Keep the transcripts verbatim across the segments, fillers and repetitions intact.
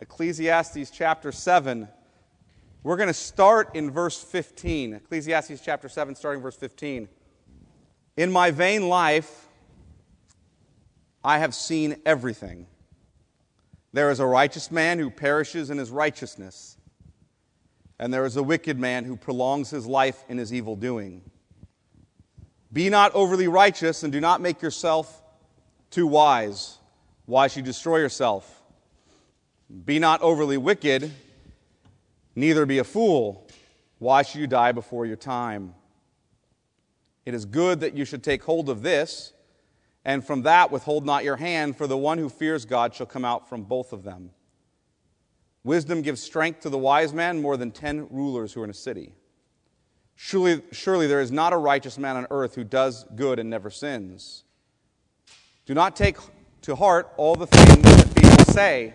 Ecclesiastes chapter seven. We're going to start in verse fifteen. Ecclesiastes chapter seven, starting verse fifteen. In my vain life, I have seen everything. There is a righteous man who perishes in his righteousness, and there is a wicked man who prolongs his life in his evil doing. Be not overly righteous, and do not make yourself too wise. Why should you destroy yourself? Be not overly wicked, neither be a fool. Why should you die before your time? It is good that you should take hold of this, and from that withhold not your hand, for the one who fears God shall come out from both of them. Wisdom gives strength to the wise man more than ten rulers who are in a city. Surely, surely there is not a righteous man on earth who does good and never sins. Do not take to heart all the things that people say,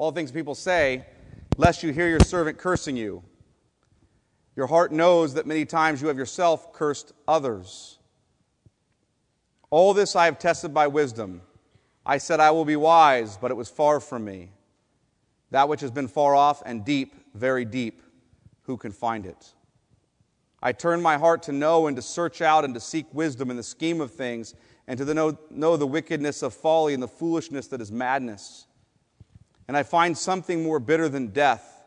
All things people say, lest you hear your servant cursing you. Your heart knows that many times you have yourself cursed others. All this I have tested by wisdom. I said I will be wise, but it was far from me. That which has been far off and deep, very deep, who can find it? I turned my heart to know and to search out and to seek wisdom in the scheme of things, and to the know, know the wickedness of folly and the foolishness that is madness. And I find something more bitter than death,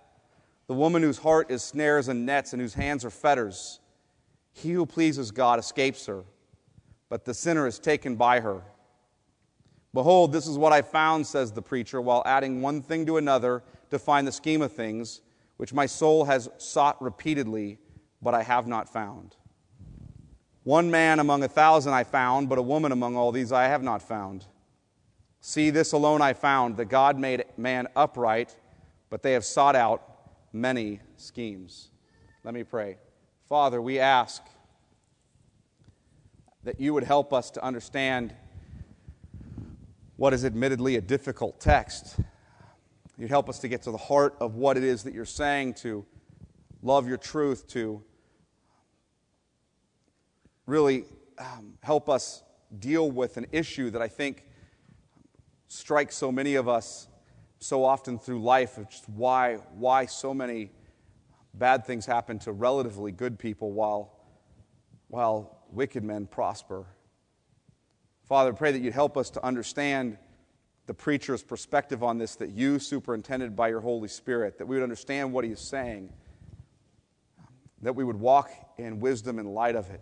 the woman whose heart is snares and nets and whose hands are fetters. He who pleases God escapes her, but the sinner is taken by her. Behold, this is what I found, says the preacher, while adding one thing to another to find the scheme of things, which my soul has sought repeatedly, but I have not found. One man among a thousand I found, but a woman among all these I have not found. See, this alone I found, that God made man upright, but they have sought out many schemes. Let me pray. Father, we ask that you would help us to understand what is admittedly a difficult text. You'd help us to get to the heart of what it is that you're saying, to love your truth, to really um, help us deal with an issue that I think strikes so many of us so often through life, of just why, why so many bad things happen to relatively good people while, while wicked men prosper. Father, I pray that you'd help us to understand the preacher's perspective on this, that you superintended by your Holy Spirit, that we would understand what he is saying, that we would walk in wisdom in light of it,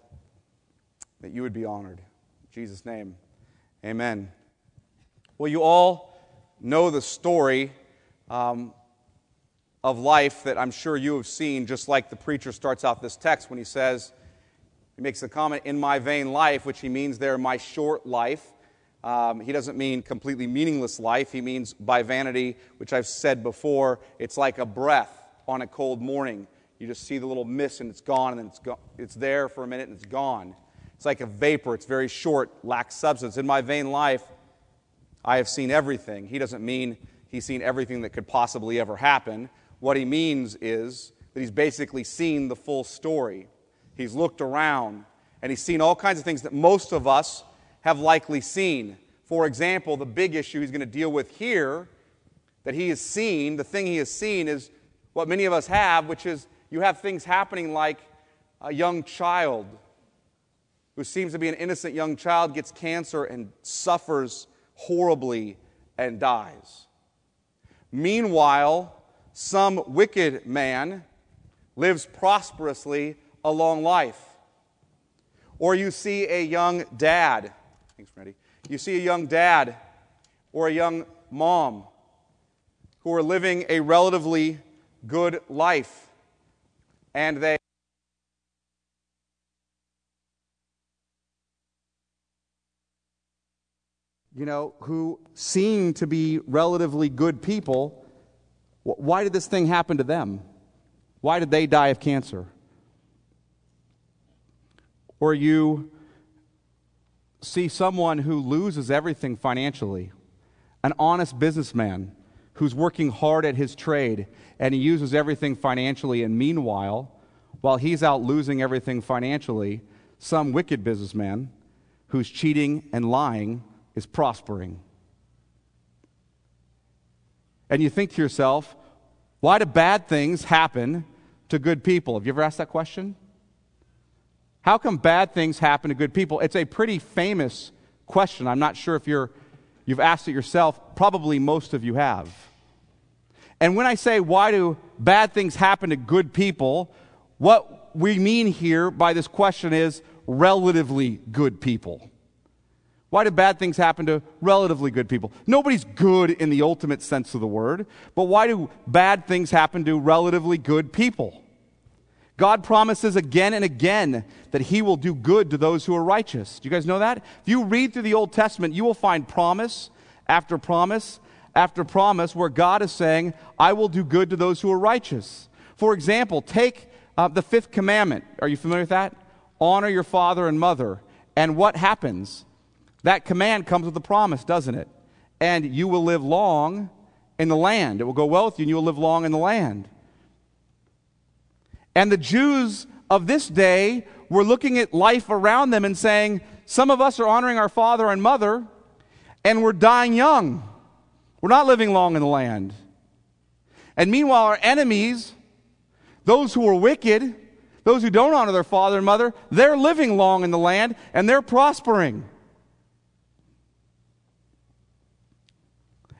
that you would be honored. In Jesus' name, amen. Well, you all know the story um, of life that I'm sure you have seen, just like the preacher starts out this text when he says, he makes the comment, in my vain life, which he means there, my short life. Um, he doesn't mean completely meaningless life. He means by vanity, which I've said before, it's like a breath on a cold morning. You just see the little mist and it's gone, and then it's, go- it's there for a minute and it's gone. It's like a vapor. It's very short, lacks substance. In my vain life, I have seen everything. He doesn't mean he's seen everything that could possibly ever happen. What he means is that he's basically seen the full story. He's looked around, and he's seen all kinds of things that most of us have likely seen. For example, the big issue he's going to deal with here that he has seen, the thing he has seen is what many of us have, which is you have things happening like a young child who seems to be an innocent young child gets cancer and suffers horribly and dies. Meanwhile, some wicked man lives prosperously a long life. Or you see a young dad, thanks Randy, you see a young dad or a young mom who are living a relatively good life, and they you know, who seem to be relatively good people. Why did this thing happen to them? Why did they die of cancer? Or you see someone who loses everything financially, an honest businessman who's working hard at his trade, and he uses everything financially, and meanwhile, while he's out losing everything financially, some wicked businessman who's cheating and lying is prospering. and you think to yourself, why do bad things happen to good people? Have you ever asked that question? How come bad things happen to good people? It's a pretty famous question. I'm not sure if you're, you've asked it yourself. Probably most of you have. And when I say, why do bad things happen to good people, what we mean here by this question is relatively good people. Why do bad things happen to relatively good people? Nobody's good in the ultimate sense of the word, but why do bad things happen to relatively good people? God promises again and again that he will do good to those who are righteous. Do you guys know that? If you read through the Old Testament, you will find promise after promise after promise where God is saying, I will do good to those who are righteous. For example, take uh, the fifth commandment. Are you familiar with that? Honor your father and mother. And what happens? That command comes with a promise, doesn't it? And you will live long in the land. It will go well with you, and you will live long in the land. And the Jews of this day were looking at life around them and saying, some of us are honoring our father and mother, and we're dying young. We're not living long in the land. And meanwhile, our enemies, those who are wicked, those who don't honor their father and mother, they're living long in the land, and they're prospering.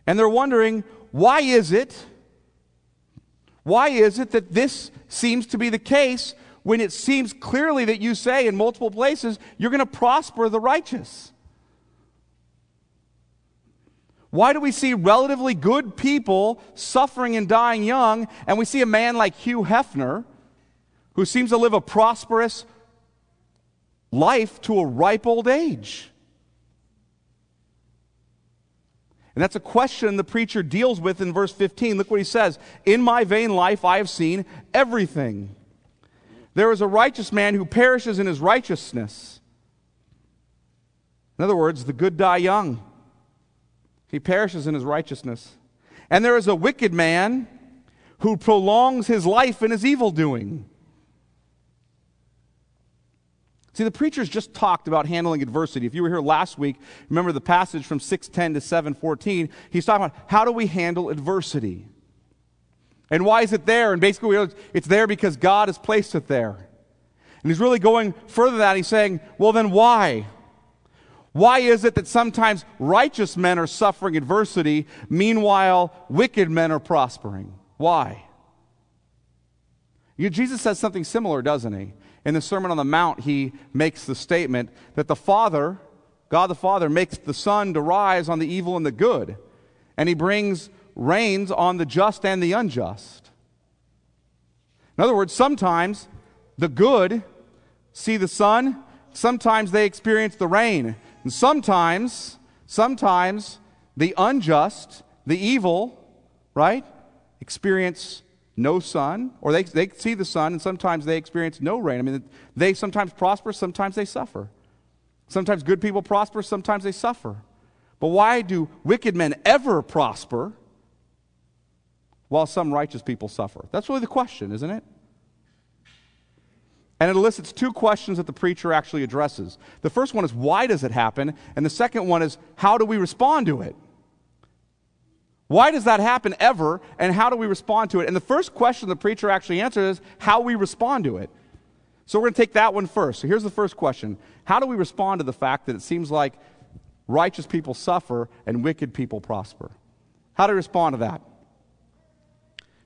And they're wondering, why is it, why is it that this seems to be the case when it seems clearly that you say in multiple places, you're going to prosper the righteous? Why do we see relatively good people suffering and dying young, and we see a man like Hugh Hefner, who seems to live a prosperous life to a ripe old age? And that's a question the preacher deals with in verse fifteen. Look what he says. In my vain life I have seen everything. There is a righteous man who perishes in his righteousness. In other words, the good die young. He perishes in his righteousness. And there is a wicked man who prolongs his life in his evil doing. See, the preacher's just talked about handling adversity. If you were here last week, remember the passage from six ten to seven fourteen. He's talking about how do we handle adversity? And why is it there? And basically, it's there because God has placed it there. And he's really going further than that. He's saying, well, then why? Why is it that sometimes righteous men are suffering adversity, meanwhile wicked men are prospering? Why? You know, Jesus says something similar, doesn't he? In the Sermon on the Mount, he makes the statement that the Father, God the Father, makes the sun to rise on the evil and the good, and he brings rains on the just and the unjust. In other words, sometimes the good see the sun, sometimes they experience the rain, and sometimes, sometimes the unjust, the evil, right, experience no sun, or they they see the sun, and sometimes they experience no rain. I mean, they sometimes prosper, sometimes they suffer. Sometimes good people prosper, sometimes they suffer. But why do wicked men ever prosper while some righteous people suffer? That's really the question, isn't it? And it elicits two questions that the preacher actually addresses. The first one is, why does it happen? And the second one is, how do we respond to it? Why does that happen ever, and how do we respond to it? And the first question the preacher actually answers is how we respond to it. So we're going to take that one first. So here's the first question. How do we respond to the fact that it seems like righteous people suffer and wicked people prosper? How do we respond to that?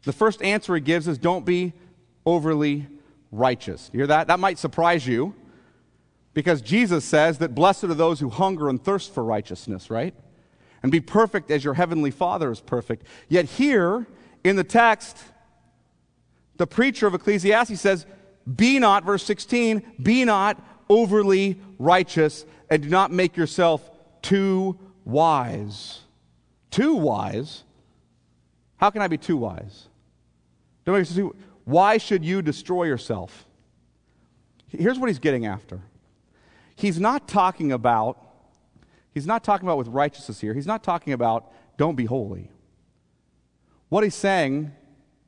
The first answer he gives is, don't be overly righteous. You hear that? That might surprise you, because Jesus says that blessed are those who hunger and thirst for righteousness, right? And be perfect as your heavenly Father is perfect. Yet here, in the text, the preacher of Ecclesiastes says, be not, verse sixteen, be not overly righteous, and do not make yourself too wise. Too wise? How can I be too wise? Don't make yourself too, why should you destroy yourself? Here's what he's getting after. He's not talking about He's not talking about with righteousness here. He's not talking about don't be holy. What he's saying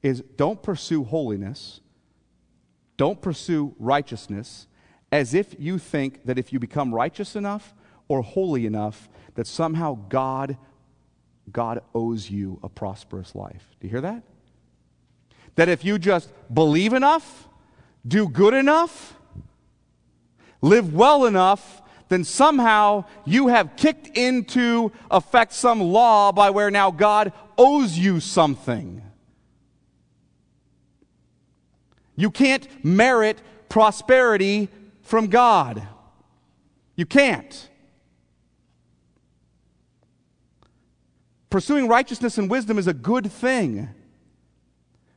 is don't pursue holiness, don't pursue righteousness, as if you think that if you become righteous enough or holy enough, that somehow God God owes you a prosperous life. Do you hear that? That if you just believe enough, do good enough, live well enough, then somehow you have kicked into effect some law by where now God owes you something. You can't merit prosperity from God. You can't. Pursuing righteousness and wisdom is a good thing.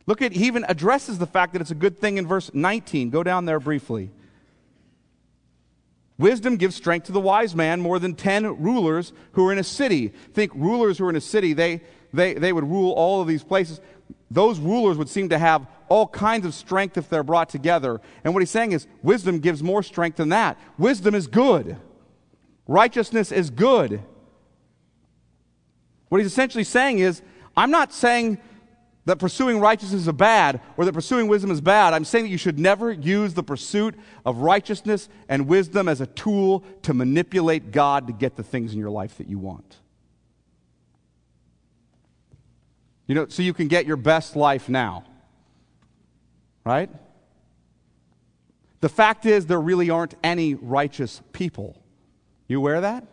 Look at, he even addresses the fact that it's a good thing in verse nineteen. Go down there briefly. Wisdom gives strength to the wise man more than ten rulers who are in a city. Think rulers who are in a city, they, they, they would rule all of these places. Those rulers would seem to have all kinds of strength if they're brought together. And what he's saying is wisdom gives more strength than that. Wisdom is good. Righteousness is good. What he's essentially saying is, I'm not saying that pursuing righteousness is bad or that pursuing wisdom is bad. I'm saying that you should never use the pursuit of righteousness and wisdom as a tool to manipulate God to get the things in your life that you want. You know, so you can get your best life now. Right? The fact is, there really aren't any righteous people. You aware of that?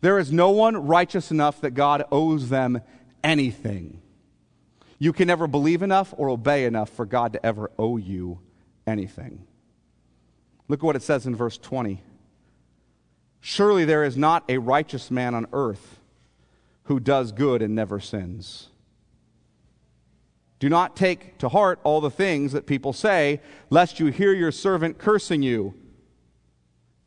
There is no one righteous enough that God owes them anything. You can never believe enough or obey enough for God to ever owe you anything. Look at what it says in verse twenty. Surely there is not a righteous man on earth who does good and never sins. Do not take to heart all the things that people say, lest you hear your servant cursing you.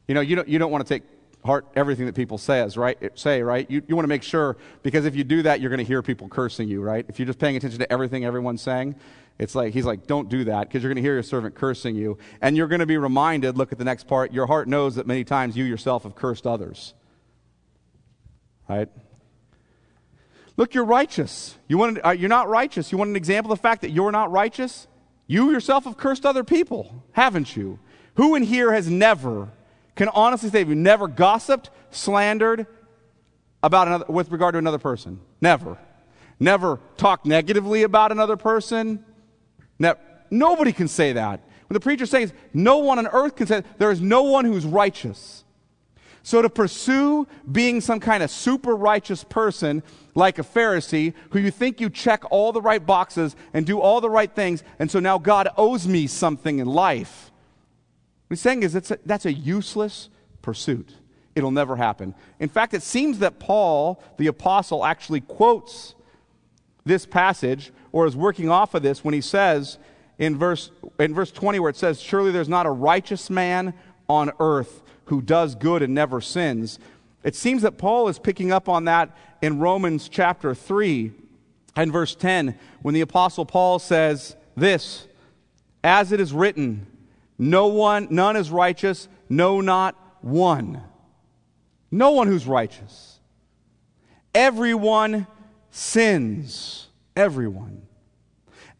You know, you don't, you don't want to take heart everything that people says, right? Say, right? You, you want to make sure, because if you do that, you're going to hear people cursing you, right? If you're just paying attention to everything everyone's saying, it's like, he's like, don't do that, because you're going to hear your servant cursing you. And you're going to be reminded, look at the next part, your heart knows that many times you yourself have cursed others. Right? Look, you're righteous. You want to, uh, you're not righteous. You want an example of the fact that you're not righteous? You yourself have cursed other people, haven't you? Who in here has never can honestly say you've never gossiped, slandered about another with regard to another person? Never. Never talked negatively about another person. Never. Nobody can say that. When the preacher says no one on earth can say that, there is no one who's righteous. So to pursue being some kind of super righteous person like a Pharisee who you think you check all the right boxes and do all the right things, and so now God owes me something in life. What he's saying is that's a, that's a useless pursuit. It'll never happen. In fact, it seems that Paul, the apostle, actually quotes this passage or is working off of this when he says in verse, in verse twenty where it says, surely there's not a righteous man on earth who does good and never sins. It seems that Paul is picking up on that in Romans chapter three and verse ten when the apostle Paul says this, as it is written, no one, none is righteous, no, not one. No one who's righteous. Everyone sins. Everyone.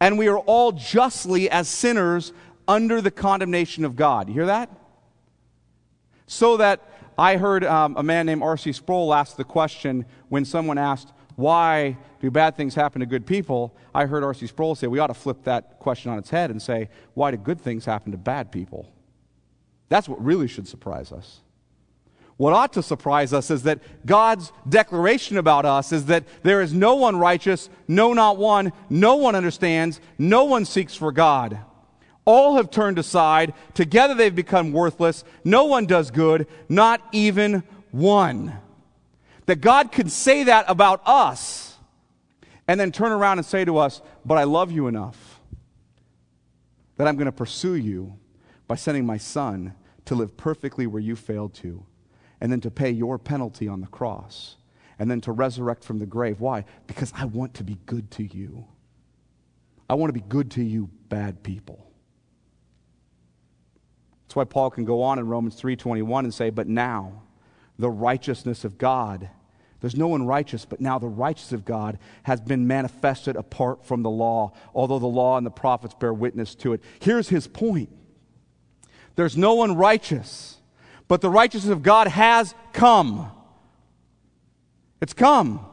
And we are all justly as sinners under the condemnation of God. You hear that? So that I heard um, a man named R C Sproul ask the question when someone asked, why do bad things happen to good people? I heard R C Sproul say we ought to flip that question on its head and say, why do good things happen to bad people? That's what really should surprise us. What ought to surprise us is that God's declaration about us is that there is no one righteous, no, not one, no one understands, no one seeks for God. All have turned aside, together they've become worthless, no one does good, not even one. That God could say that about us and then turn around and say to us, but I love you enough that I'm going to pursue you by sending my son to live perfectly where you failed to and then to pay your penalty on the cross and then to resurrect from the grave. Why? Because I want to be good to you. I want to be good to you, bad people. That's why Paul can go on in Romans three twenty-one and say, but now the righteousness of God. There's no one righteous, but now the righteousness of God has been manifested apart from the law, although the law and the prophets bear witness to it. Here's his point. There's no one righteous, but the righteousness of God has come. It's come.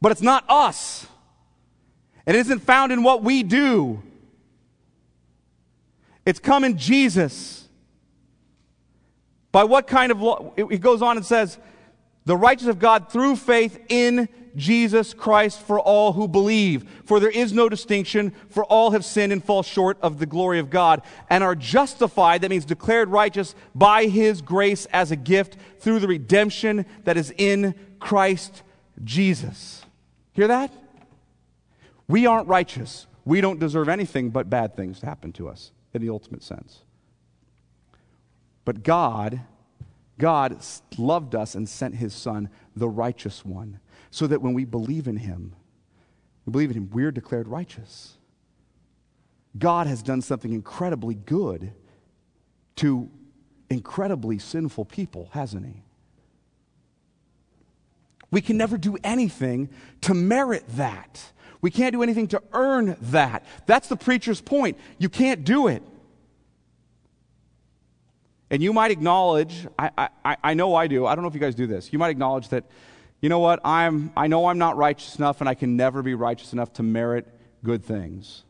But it's not us. It isn't found in what we do. It's come in Jesus. By what kind of law? It goes on and says, the righteous of God through faith in Jesus Christ for all who believe. For there is no distinction, for all have sinned and fall short of the glory of God, and are justified, that means declared righteous, by His grace as a gift through the redemption that is in Christ Jesus. Hear that? We aren't righteous. We don't deserve anything but bad things to happen to us in the ultimate sense. But God, God loved us and sent His Son, the righteous one, so that when we believe in Him, we believe in Him, we're declared righteous. God has done something incredibly good to incredibly sinful people, hasn't He? We can never do anything to merit that. We can't do anything to earn that. That's the preacher's point. You can't do it. And you might acknowledge, I, I, I know I do, I don't know if you guys do this, you might acknowledge that, you know what, I'm, I know I'm not righteous enough and I can never be righteous enough to merit good things.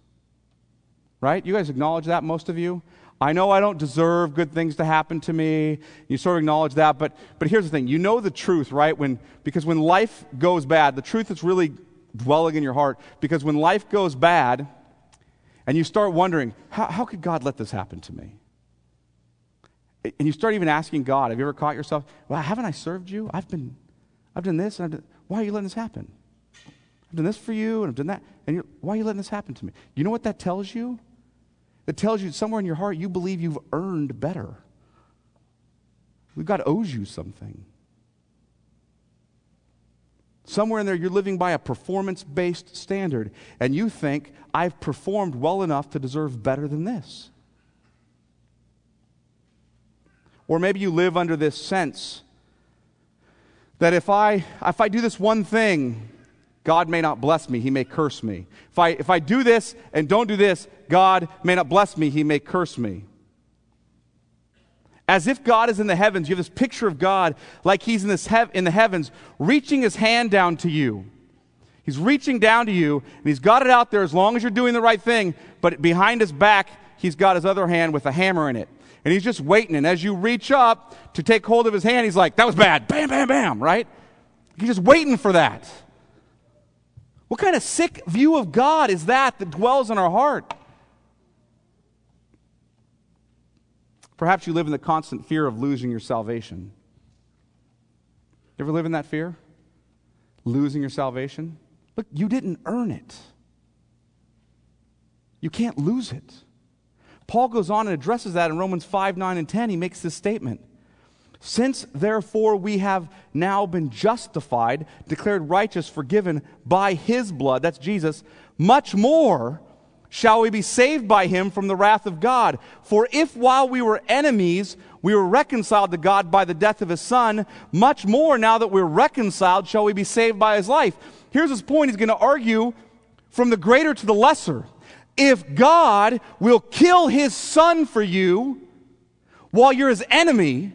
Right? You guys acknowledge that, most of you? I know I don't deserve good things to happen to me. You sort of acknowledge that, but but here's the thing. You know the truth, right? When because when life goes bad, the truth is really dwelling in your heart, because when life goes bad and you start wondering, how, how could God let this happen to me? And you start even asking God, have you ever caught yourself, well, haven't I served you? I've been, I've done this, and I've done, why are you letting this happen? I've done this for you, and I've done that, and you're, why are you letting this happen to me? You know what that tells you? That tells you somewhere in your heart you believe you've earned better. God owes you something. Somewhere in there you're living by a performance-based standard, and you think, I've performed well enough to deserve better than this. Or maybe you live under this sense that if I if I do this one thing, God may not bless me, He may curse me. If I, if I do this and don't do this, God may not bless me, He may curse me. As if God is in the heavens, you have this picture of God like He's in, this hev- in the heavens, reaching His hand down to you. He's reaching down to you, and He's got it out there as long as you're doing the right thing, but behind His back, He's got His other hand with a hammer in it. And He's just waiting, and as you reach up to take hold of His hand, He's like, that was bad, bam, bam, bam, right? He's just waiting for that. What kind of sick view of God is that that dwells in our heart? Perhaps you live in the constant fear of losing your salvation. You ever live in that fear? Losing your salvation? Look, you didn't earn it. You can't lose it. Paul goes on and addresses that in Romans five, nine, and ten. He makes this statement. Since, therefore, we have now been justified, declared righteous, forgiven by His blood, that's Jesus, much more shall we be saved by Him from the wrath of God. For if while we were enemies, we were reconciled to God by the death of His Son, much more now that we're reconciled shall we be saved by His life. Here's his point. He's going to argue from the greater to the lesser. If God will kill His Son for you while you're His enemy,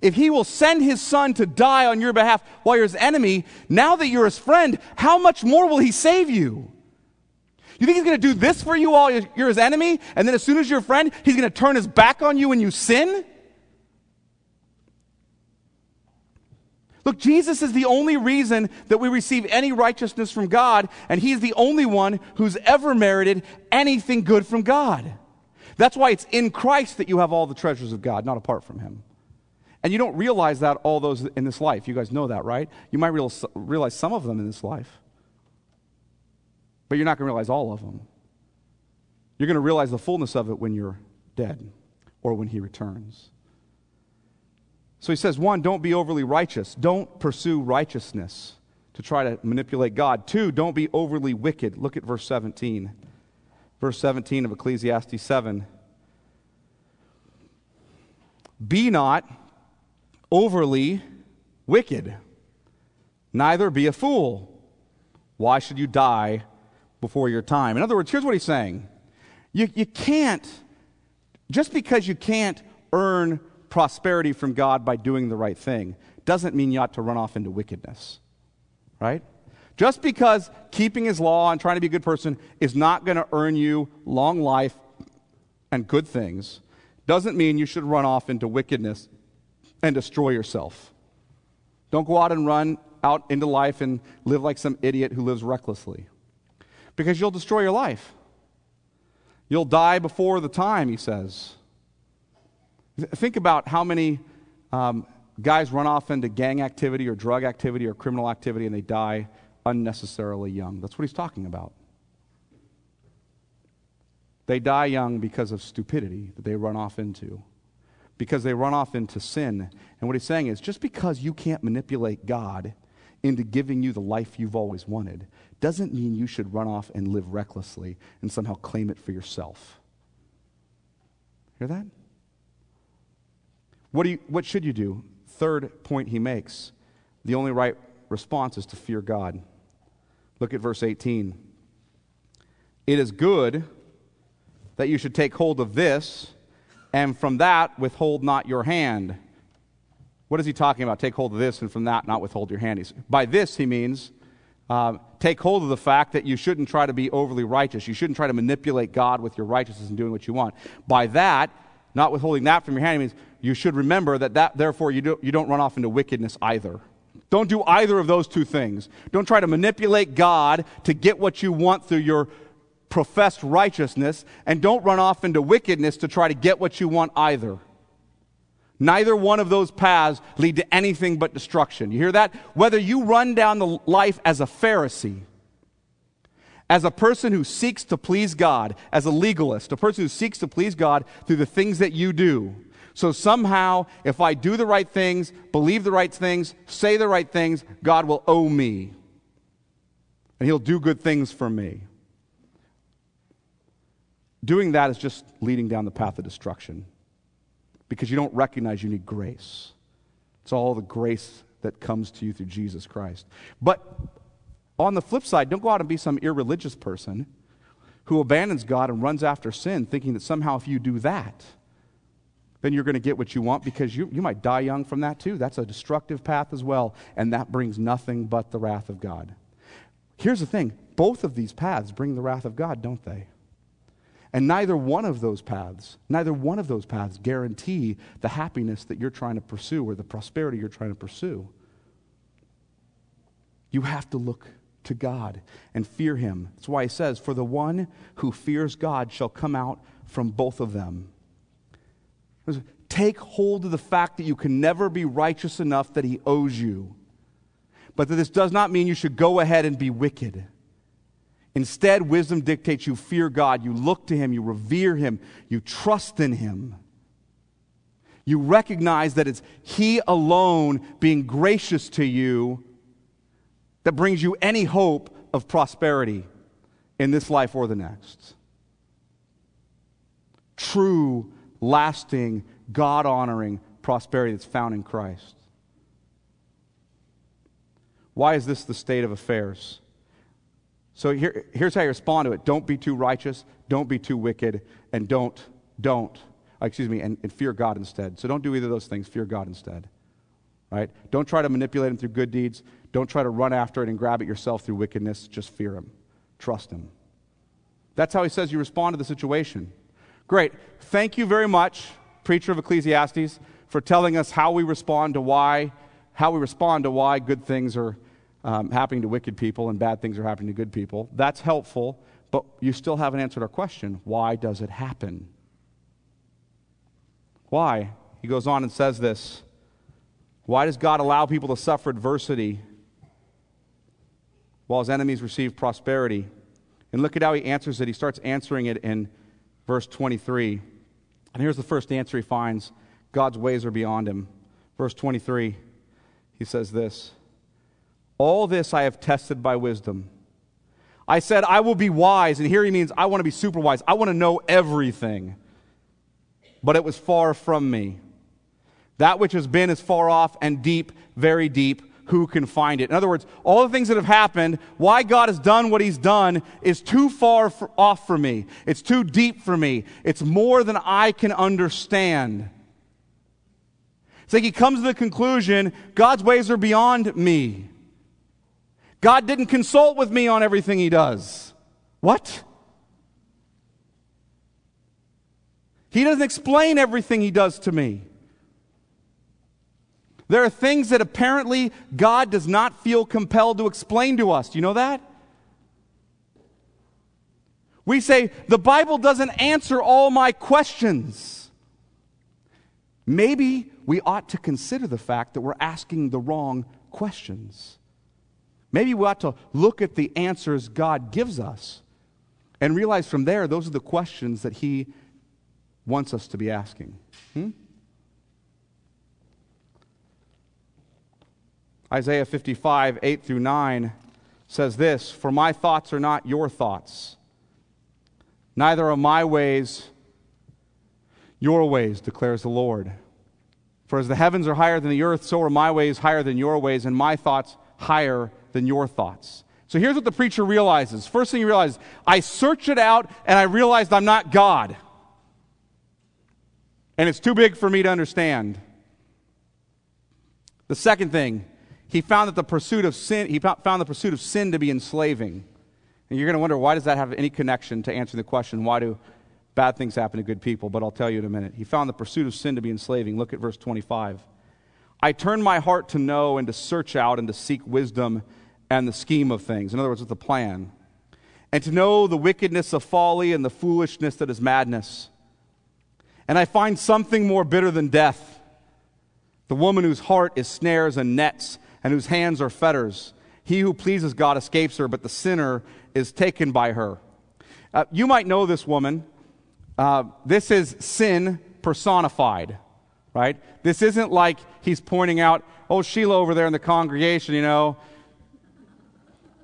if He will send His Son to die on your behalf while you're His enemy, now that you're His friend, how much more will He save you? You think He's going to do this for you while you're His enemy, and then as soon as you're a friend, He's going to turn His back on you when you sin? Look, Jesus is the only reason that we receive any righteousness from God, and He's the only one who's ever merited anything good from God. That's why it's in Christ that you have all the treasures of God, not apart from Him. And you don't realize that all those in this life. You guys know that, right? You might realize some of them in this life. But you're not going to realize all of them. You're going to realize the fullness of it when you're dead or when He returns. So he says, one, don't be overly righteous. Don't pursue righteousness to try to manipulate God. Two, don't be overly wicked. Look at verse seventeen. Verse seventeen of Ecclesiastes seven. Be not overly wicked, neither be a fool. Why should you die before your time? In other words, here's what he's saying. You, you can't, just because you can't earn prosperity from God by doing the right thing, doesn't mean you ought to run off into wickedness, right? Just because keeping his law and trying to be a good person is not going to earn you long life and good things doesn't mean you should run off into wickedness and destroy yourself. Don't go out and run out into life and live like some idiot who lives recklessly, because you'll destroy your life. You'll die before the time, he says. Think about how many um, guys run off into gang activity or drug activity or criminal activity and they die unnecessarily young. That's what he's talking about. They die young because of stupidity that they run off into, because they run off into sin. And what he's saying is, just because you can't manipulate God into giving you the life you've always wanted doesn't mean you should run off and live recklessly and somehow claim it for yourself. Hear that? What do you, what should you do? Third point he makes, the only right response is to fear God. Look at verse eighteen. It is good that you should take hold of this, and from that withhold not your hand. What is he talking about? Take hold of this, and from that not withhold your hand. He's, by this he means uh, take hold of the fact that you shouldn't try to be overly righteous. You shouldn't try to manipulate God with your righteousness and doing what you want. By that, not withholding that from your hand, means you should remember that, that therefore you, do, you don't run off into wickedness either. Don't do either of those two things. Don't try to manipulate God to get what you want through your professed righteousness, and don't run off into wickedness to try to get what you want either. Neither one of those paths lead to anything but destruction. You hear that? Whether you run down the life as a Pharisee, as a person who seeks to please God, as a legalist, a person who seeks to please God through the things that you do. So somehow, if I do the right things, believe the right things, say the right things, God will owe me, and He'll do good things for me. Doing that is just leading down the path of destruction, because you don't recognize you need grace. It's all the grace that comes to you through Jesus Christ. But on the flip side, don't go out and be some irreligious person who abandons God and runs after sin, thinking that somehow if you do that, then you're going to get what you want, because you, you might die young from that too. That's a destructive path as well, and that brings nothing but the wrath of God. Here's the thing. Both of these paths bring the wrath of God, don't they? And neither one of those paths, neither one of those paths guarantee the happiness that you're trying to pursue or the prosperity you're trying to pursue. You have to look to God and fear Him. That's why he says, for the one who fears God shall come out from both of them. Take hold of the fact that you can never be righteous enough that He owes you, but that this does not mean you should go ahead and be wicked. Instead, wisdom dictates you fear God, you look to Him, you revere Him, you trust in Him. You recognize that it's He alone being gracious to you that brings you any hope of prosperity in this life or the next. True, lasting, God-honoring prosperity that's found in Christ. Why is this the state of affairs? So here, here's how you respond to it. Don't be too righteous, don't be too wicked, and don't, don't, excuse me, and, and fear God instead. So don't do either of those things. Fear God instead, right? Don't try to manipulate Him through good deeds. Don't try to run after it and grab it yourself through wickedness. Just fear Him. Trust Him. That's how he says you respond to the situation. Great. Thank you very much, preacher of Ecclesiastes, for telling us how we respond to why, how we respond to why good things are Um, happening to wicked people and bad things are happening to good people. That's helpful, but you still haven't answered our question. Why does it happen? Why? He goes on and says this. Why does God allow people to suffer adversity while His enemies receive prosperity? And look at how he answers it. He starts answering it in verse twenty-three. And here's the first answer he finds. God's ways are beyond Him. Verse twenty-three, he says this. All this I have tested by wisdom. I said, I will be wise. And here he means, I want to be super wise. I want to know everything. But it was far from me. That which has been is far off and deep, very deep. Who can find it? In other words, all the things that have happened, why God has done what He's done, is too far for, off for me. It's too deep for me. It's more than I can understand. It's like he comes to the conclusion, God's ways are beyond me. God didn't consult with me on everything he does. What? He doesn't explain everything he does to me. There are things that apparently God does not feel compelled to explain to us. Do you know that? We say, the Bible doesn't answer all my questions. Maybe we ought to consider the fact that we're asking the wrong questions. Maybe we ought to look at the answers God gives us and realize from there, those are the questions that he wants us to be asking. Hmm? Isaiah fifty-five, eight through nine says this, "For my thoughts are not your thoughts, neither are my ways your ways, declares the Lord. For as the heavens are higher than the earth, so are my ways higher than your ways, and my thoughts higher than your thoughts." So here's what the preacher realizes. First thing he realizes, I searched it out and I realized I'm not God. And it's too big for me to understand. The second thing, he found that the pursuit of sin, he found the pursuit of sin to be enslaving. And you're going to wonder, why does that have any connection to answering the question, why do bad things happen to good people? But I'll tell you in a minute. He found the pursuit of sin to be enslaving. Look at verse twenty-five. "I turned my heart to know and to search out and to seek wisdom and the scheme of things." In other words, it's a plan. "And to know the wickedness of folly and the foolishness that is madness. And I find something more bitter than death, the woman whose heart is snares and nets, and whose hands are fetters. He who pleases God escapes her, but the sinner is taken by her." Uh, you might know this woman. Uh, this is sin personified, right? This isn't like he's pointing out, oh, Sheila over there in the congregation, you know,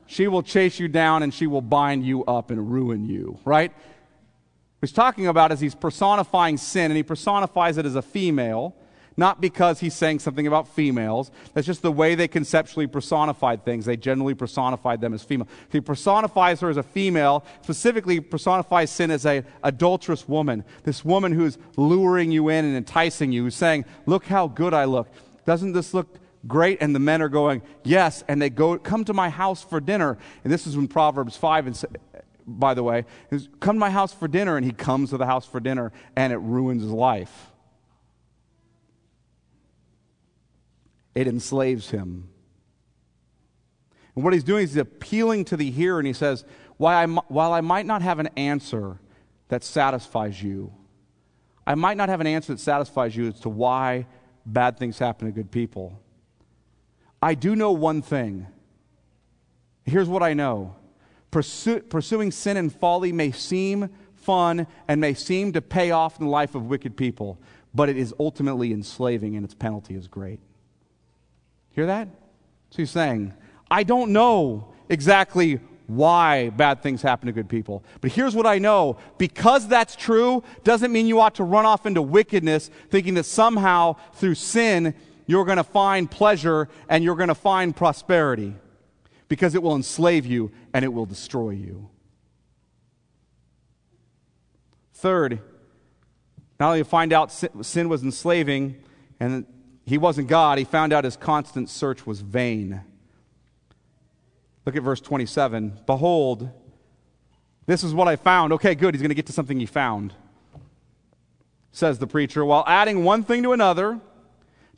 she will chase you down and she will bind you up and ruin you, right? What he's talking about is he's personifying sin, and he personifies it as a female, not because he's saying something about females. That's just the way they conceptually personified things. They generally personified them as female. He personifies her as a female, specifically personifies sin as an adulterous woman, this woman who's luring you in and enticing you, who's saying, look how good I look. Doesn't this look great? And the men are going, yes, and they go, come to my house for dinner. And this is when Proverbs five and six, by the way, is, come to my house for dinner, and he comes to the house for dinner, and it ruins his life. It enslaves him. And what he's doing is he's appealing to the hearer, and he says, while I, while I might not have an answer that satisfies you, I might not have an answer that satisfies you as to why bad things happen to good people, I do know one thing. Here's what I know. Pursue, pursuing sin and folly may seem fun and may seem to pay off in the life of wicked people, but it is ultimately enslaving, and its penalty is great. Hear that? So he's saying, I don't know exactly why bad things happen to good people, but here's what I know. Because that's true doesn't mean you ought to run off into wickedness thinking that somehow through sin you're going to find pleasure and you're going to find prosperity. Because it will enslave you and it will destroy you. Third, not only to find out sin was enslaving and he wasn't God, he found out his constant search was vain. Look at verse twenty-seven. "Behold, this is what I found." Okay, good, he's going to get to something he found. Says the preacher, "While adding one thing to another,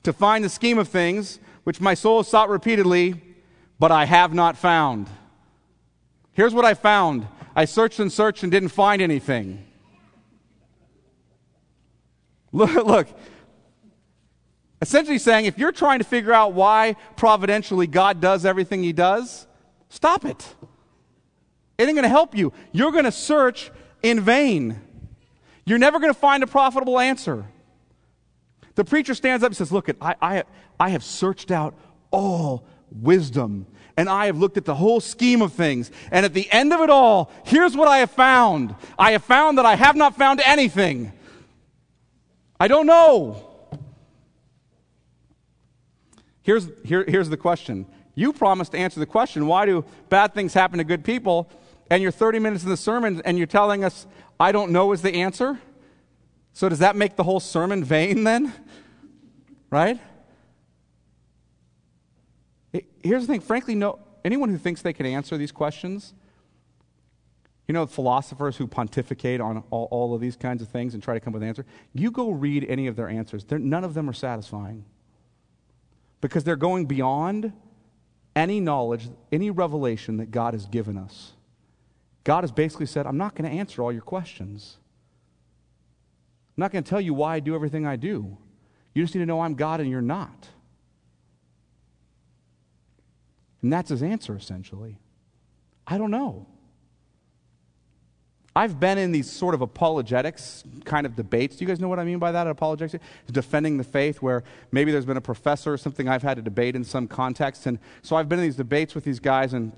to find the scheme of things, which my soul sought repeatedly, but I have not found." Here's what I found. I searched and searched and didn't find anything. Look, look. Essentially saying, if you're trying to figure out why providentially God does everything he does, stop it. It ain't going to help you. You're going to search in vain. You're never going to find a profitable answer. The preacher stands up and says, look, I, I, I have searched out all wisdom, and I have looked at the whole scheme of things, and at the end of it all, here's what I have found. I have found that I have not found anything. I don't know. Here's, here, here's the question. You promised to answer the question, why do bad things happen to good people? And you're thirty minutes in the sermon, and you're telling us, I don't know is the answer? So does that make the whole sermon vain then? Right? Here's the thing. Frankly, no anyone who thinks they can answer these questions, you know, philosophers who pontificate on all, all of these kinds of things and try to come up with an answer, you go read any of their answers. They're, none of them are satisfying because they're going beyond any knowledge, any revelation that God has given us. God has basically said, I'm not going to answer all your questions. I'm not going to tell you why I do everything I do. You just need to know I'm God and you're not. And that's his answer, essentially. I don't know. I've been in these sort of apologetics kind of debates. Do you guys know what I mean by that, apologetics? Defending the faith, where maybe there's been a professor or something I've had to debate in some context. And so I've been in these debates with these guys, and,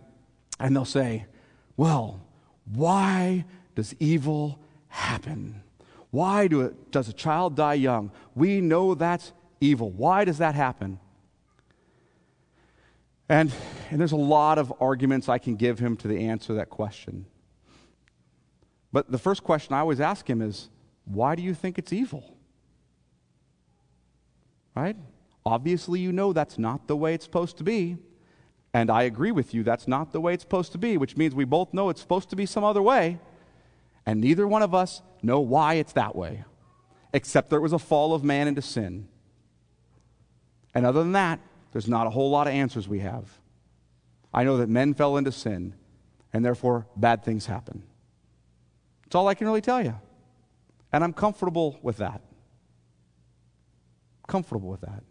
and they'll say, well, why does evil happen? Why do it, does a child die young? We know that's evil. Why does that happen? And, and there's a lot of arguments I can give him to the answer to that question. But the first question I always ask him is, why do you think it's evil? Right? Obviously, you know that's not the way it's supposed to be. And I agree with you, that's not the way it's supposed to be, which means we both know it's supposed to be some other way. And neither one of us know why it's that way, except there was a fall of man into sin. And other than that, there's not a whole lot of answers we have. I know that men fell into sin, and therefore bad things happen. That's all I can really tell you. And I'm comfortable with that. Comfortable with that.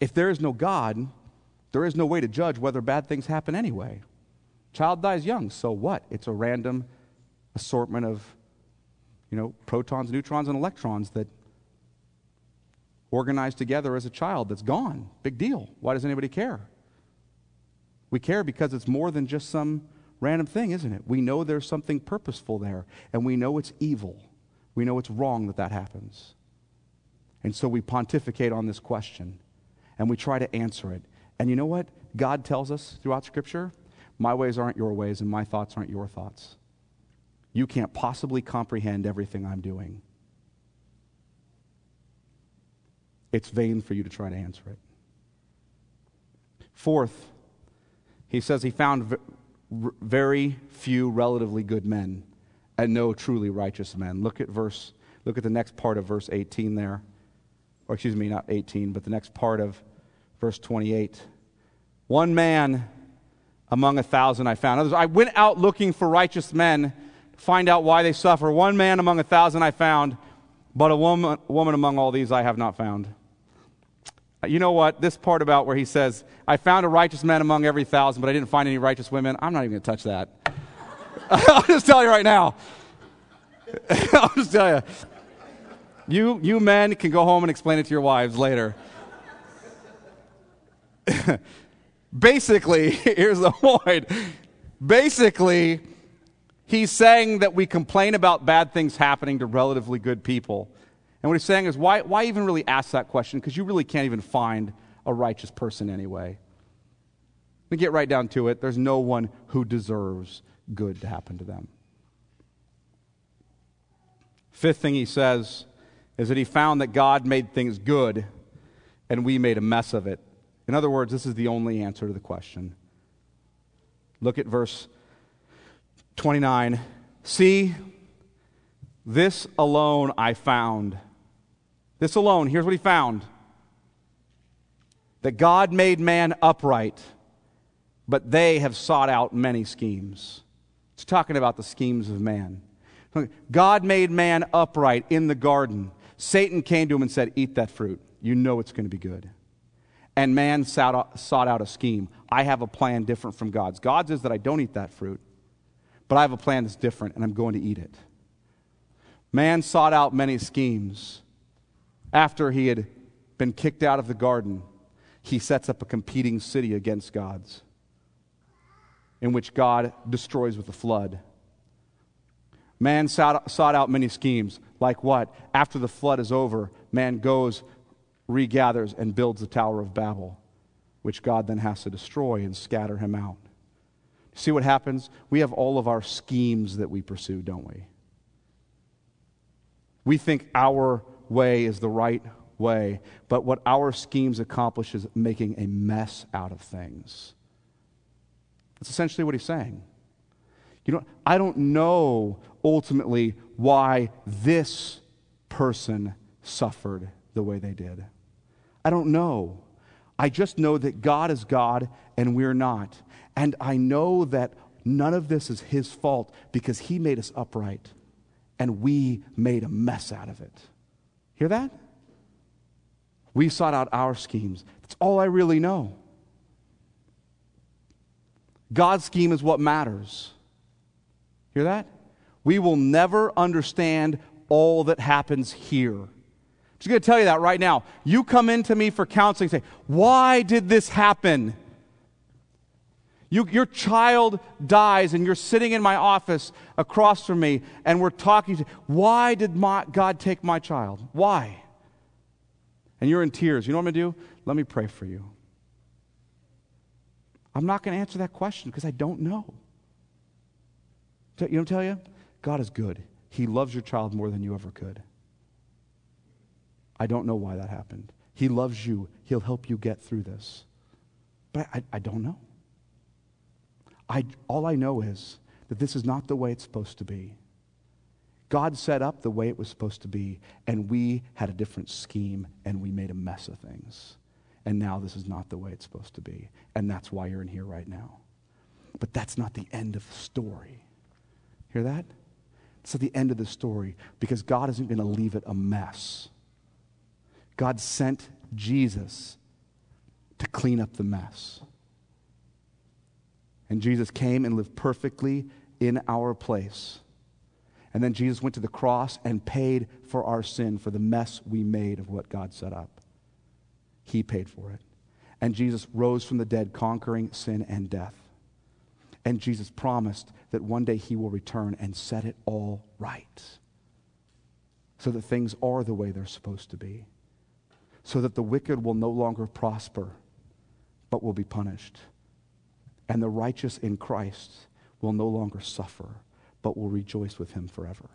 If there is no God, there is no way to judge whether bad things happen anyway. Child dies young, so what? It's a random assortment of, you know, protons, neutrons, and electrons that organize together as a child that's gone. Big deal. Why does anybody care? We care because it's more than just some random thing, isn't it? We know there's something purposeful there, and we know it's evil. We know it's wrong that that happens. And so we pontificate on this question, and we try to answer it. And you know what? God tells us throughout Scripture, my ways aren't your ways, and my thoughts aren't your thoughts. You can't possibly comprehend everything I'm doing. It's vain for you to try to answer it. Fourth, he says he found v- very few relatively good men and no truly righteous men. Look at verse, look at the next part of verse eighteen there. Or excuse me, not eighteen, but the next part of verse twenty-eight. One man among a thousand I found. Others, I went out looking for righteous men to find out why they suffer. One man among a thousand I found, but a woman, woman among all these I have not found. You know what? This part about where he says, I found a righteous man among every thousand, but I didn't find any righteous women. I'm not even going to touch that. I'll just tell you right now. I'll just tell you. You you men can go home and explain it to your wives later. Basically, here's the point. Basically, he's saying that we complain about bad things happening to relatively good people. And what he's saying is, why, why even really ask that question? Because you really can't even find a righteous person anyway. We get right down to it. There's no one who deserves good to happen to them. Fifth thing he says is that he found that God made things good and we made a mess of it. In other words, this is the only answer to the question. Look at verse twenty-nine. See, this alone I found. This alone, here's what he found. That God made man upright, but they have sought out many schemes. It's talking about the schemes of man. God made man upright in the garden. Satan came to him and said, eat that fruit. You know it's going to be good. And man sought, sought out a scheme. I have a plan different from God's. God's is that I don't eat that fruit, but I have a plan that's different, and I'm going to eat it. Man sought out many schemes. After he had been kicked out of the garden, he sets up a competing city against God's, in which God destroys with a flood. Man sought, sought out many schemes. Like what? After the flood is over, man goes, regathers, and builds the Tower of Babel, which God then has to destroy and scatter him out. See what happens? We have all of our schemes that we pursue, don't we? We think our way is the right way, but what our schemes accomplish is making a mess out of things. That's essentially what he's saying. You know, I don't know ultimately why this person suffered the way they did. I don't know. I just know that God is God and we're not. And I know that none of this is his fault because he made us upright and we made a mess out of it. Hear that? We sought out our schemes. That's all I really know. God's scheme is what matters. Hear that? We will never understand all that happens here. I'm just going to tell you that right now. You come into me for counseling and say, why did this happen? You, your child dies and you're sitting in my office across from me and we're talking to, why did my, God take my child? Why? And you're in tears. You know what I'm going to do? Let me pray for you. I'm not going to answer that question because I don't know. You know what I'm telling you? God is good. He loves your child more than you ever could. I don't know why that happened. He loves you. He'll help you get through this. But I, I don't know. I, all I know is that this is not the way it's supposed to be. God set up the way it was supposed to be, and we had a different scheme, and we made a mess of things. And now this is not the way it's supposed to be, and that's why you're in here right now. But that's not the end of the story. Hear that? It's at the end of the story because God isn't going to leave it a mess. God sent Jesus to clean up the mess. And Jesus came and lived perfectly in our place. And then Jesus went to the cross and paid for our sin, for the mess we made of what God set up. He paid for it. And Jesus rose from the dead, conquering sin and death. And Jesus promised that one day he will return and set it all right so that things are the way they're supposed to be, so that the wicked will no longer prosper but will be punished, and the righteous in Christ will no longer suffer but will rejoice with him forever.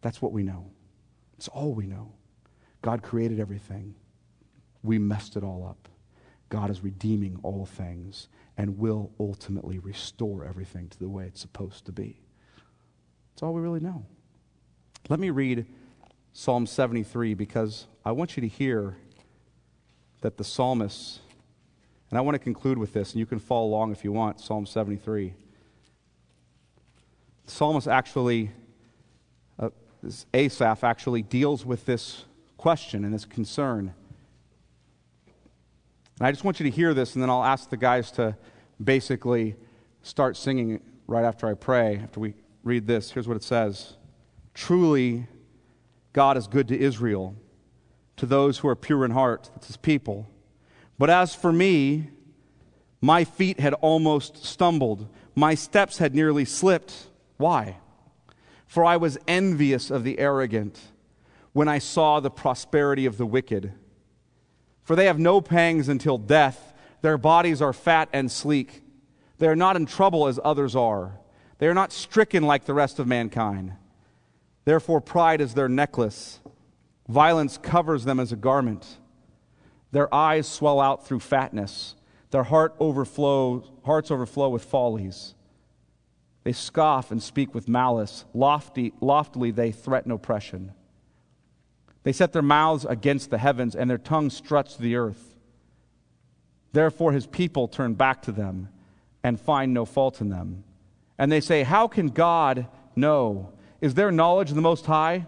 That's what we know. It's all we know. God created everything. We messed it all up. God is redeeming all things and will ultimately restore everything to the way it's supposed to be. That's all we really know. Let me read Psalm seventy-three because I want you to hear that the psalmist, and I want to conclude with this, and you can follow along if you want, Psalm seventy-three. The psalmist actually, uh, this Asaph actually deals with this question and this concern. And I just want you to hear this, and then I'll ask the guys to basically start singing right after I pray, after we read this. Here's what it says. Truly, God is good to Israel, to those who are pure in heart. That's his people. But as for me, my feet had almost stumbled. My steps had nearly slipped. Why? For I was envious of the arrogant when I saw the prosperity of the wicked. For they have no pangs until death. Their bodies are fat and sleek. They are not in trouble as others are. They are not stricken like the rest of mankind. Therefore, pride is their necklace. Violence covers them as a garment. Their eyes swell out through fatness. Their heart overflows, hearts overflow with follies. They scoff and speak with malice. Lofty, loftily they threaten oppression. They set their mouths against the heavens, and their tongue struts the earth. Therefore his people turn back to them and find no fault in them. And they say, how can God know? Is there knowledge in the Most High?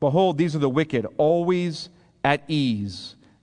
Behold, these are the wicked, always at ease.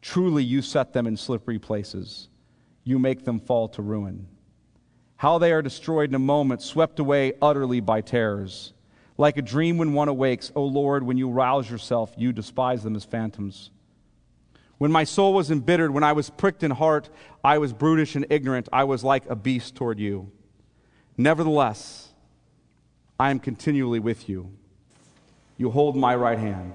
Truly you set them in slippery places. You make them fall to ruin. How they are destroyed in a moment, swept away utterly by terrors. Like a dream when one awakes, O Lord, when you rouse yourself, you despise them as phantoms. When my soul was embittered, when I was pricked in heart, I was brutish and ignorant. I was like a beast toward you. Nevertheless, I am continually with you. You hold my right hand.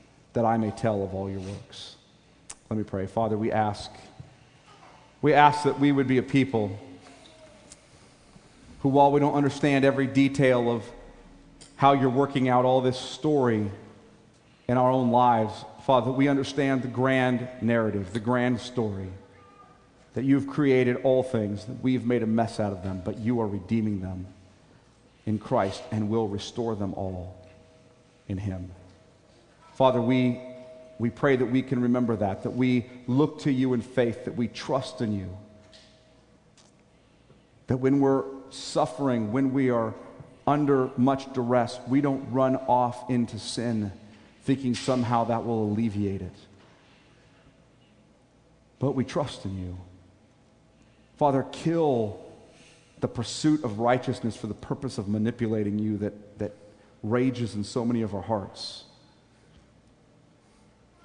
that I may tell of all your works. Let me pray. Father, we ask, we ask that we would be a people who, while we don't understand every detail of how you're working out all this story in our own lives, Father, we understand the grand narrative, the grand story, that you've created all things, that we've made a mess out of them, but you are redeeming them in Christ and will restore them all in him. Father, we, we pray that we can remember that, that we look to you in faith, that we trust in you, that when we're suffering, when we are under much duress, we don't run off into sin thinking somehow that will alleviate it. But we trust in you. Father, kill the pursuit of righteousness for the purpose of manipulating you that, that rages in so many of our hearts.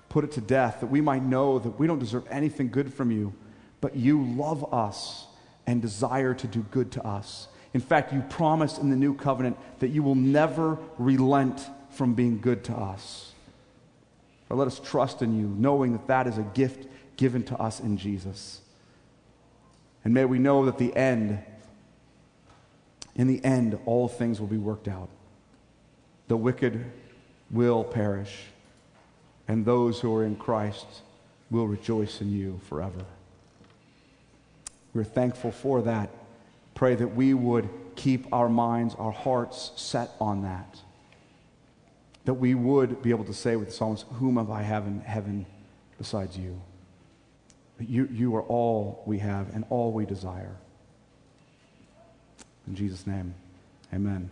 Put it to death that we might know that we don't deserve anything good from you, but you love us and desire to do good to us. In fact, you promised in the new covenant that you will never relent from being good to us. Or let us trust in you, knowing that that is a gift given to us in Jesus. And may we know that the end, in the end, all things will be worked out. The wicked will perish, and those who are in Christ will rejoice in you forever. We're thankful for that. Pray that we would keep our minds, our hearts set on that. That we would be able to say with the psalmist, whom have I have in heaven besides you? You, you are all we have and all we desire. In Jesus' name, amen.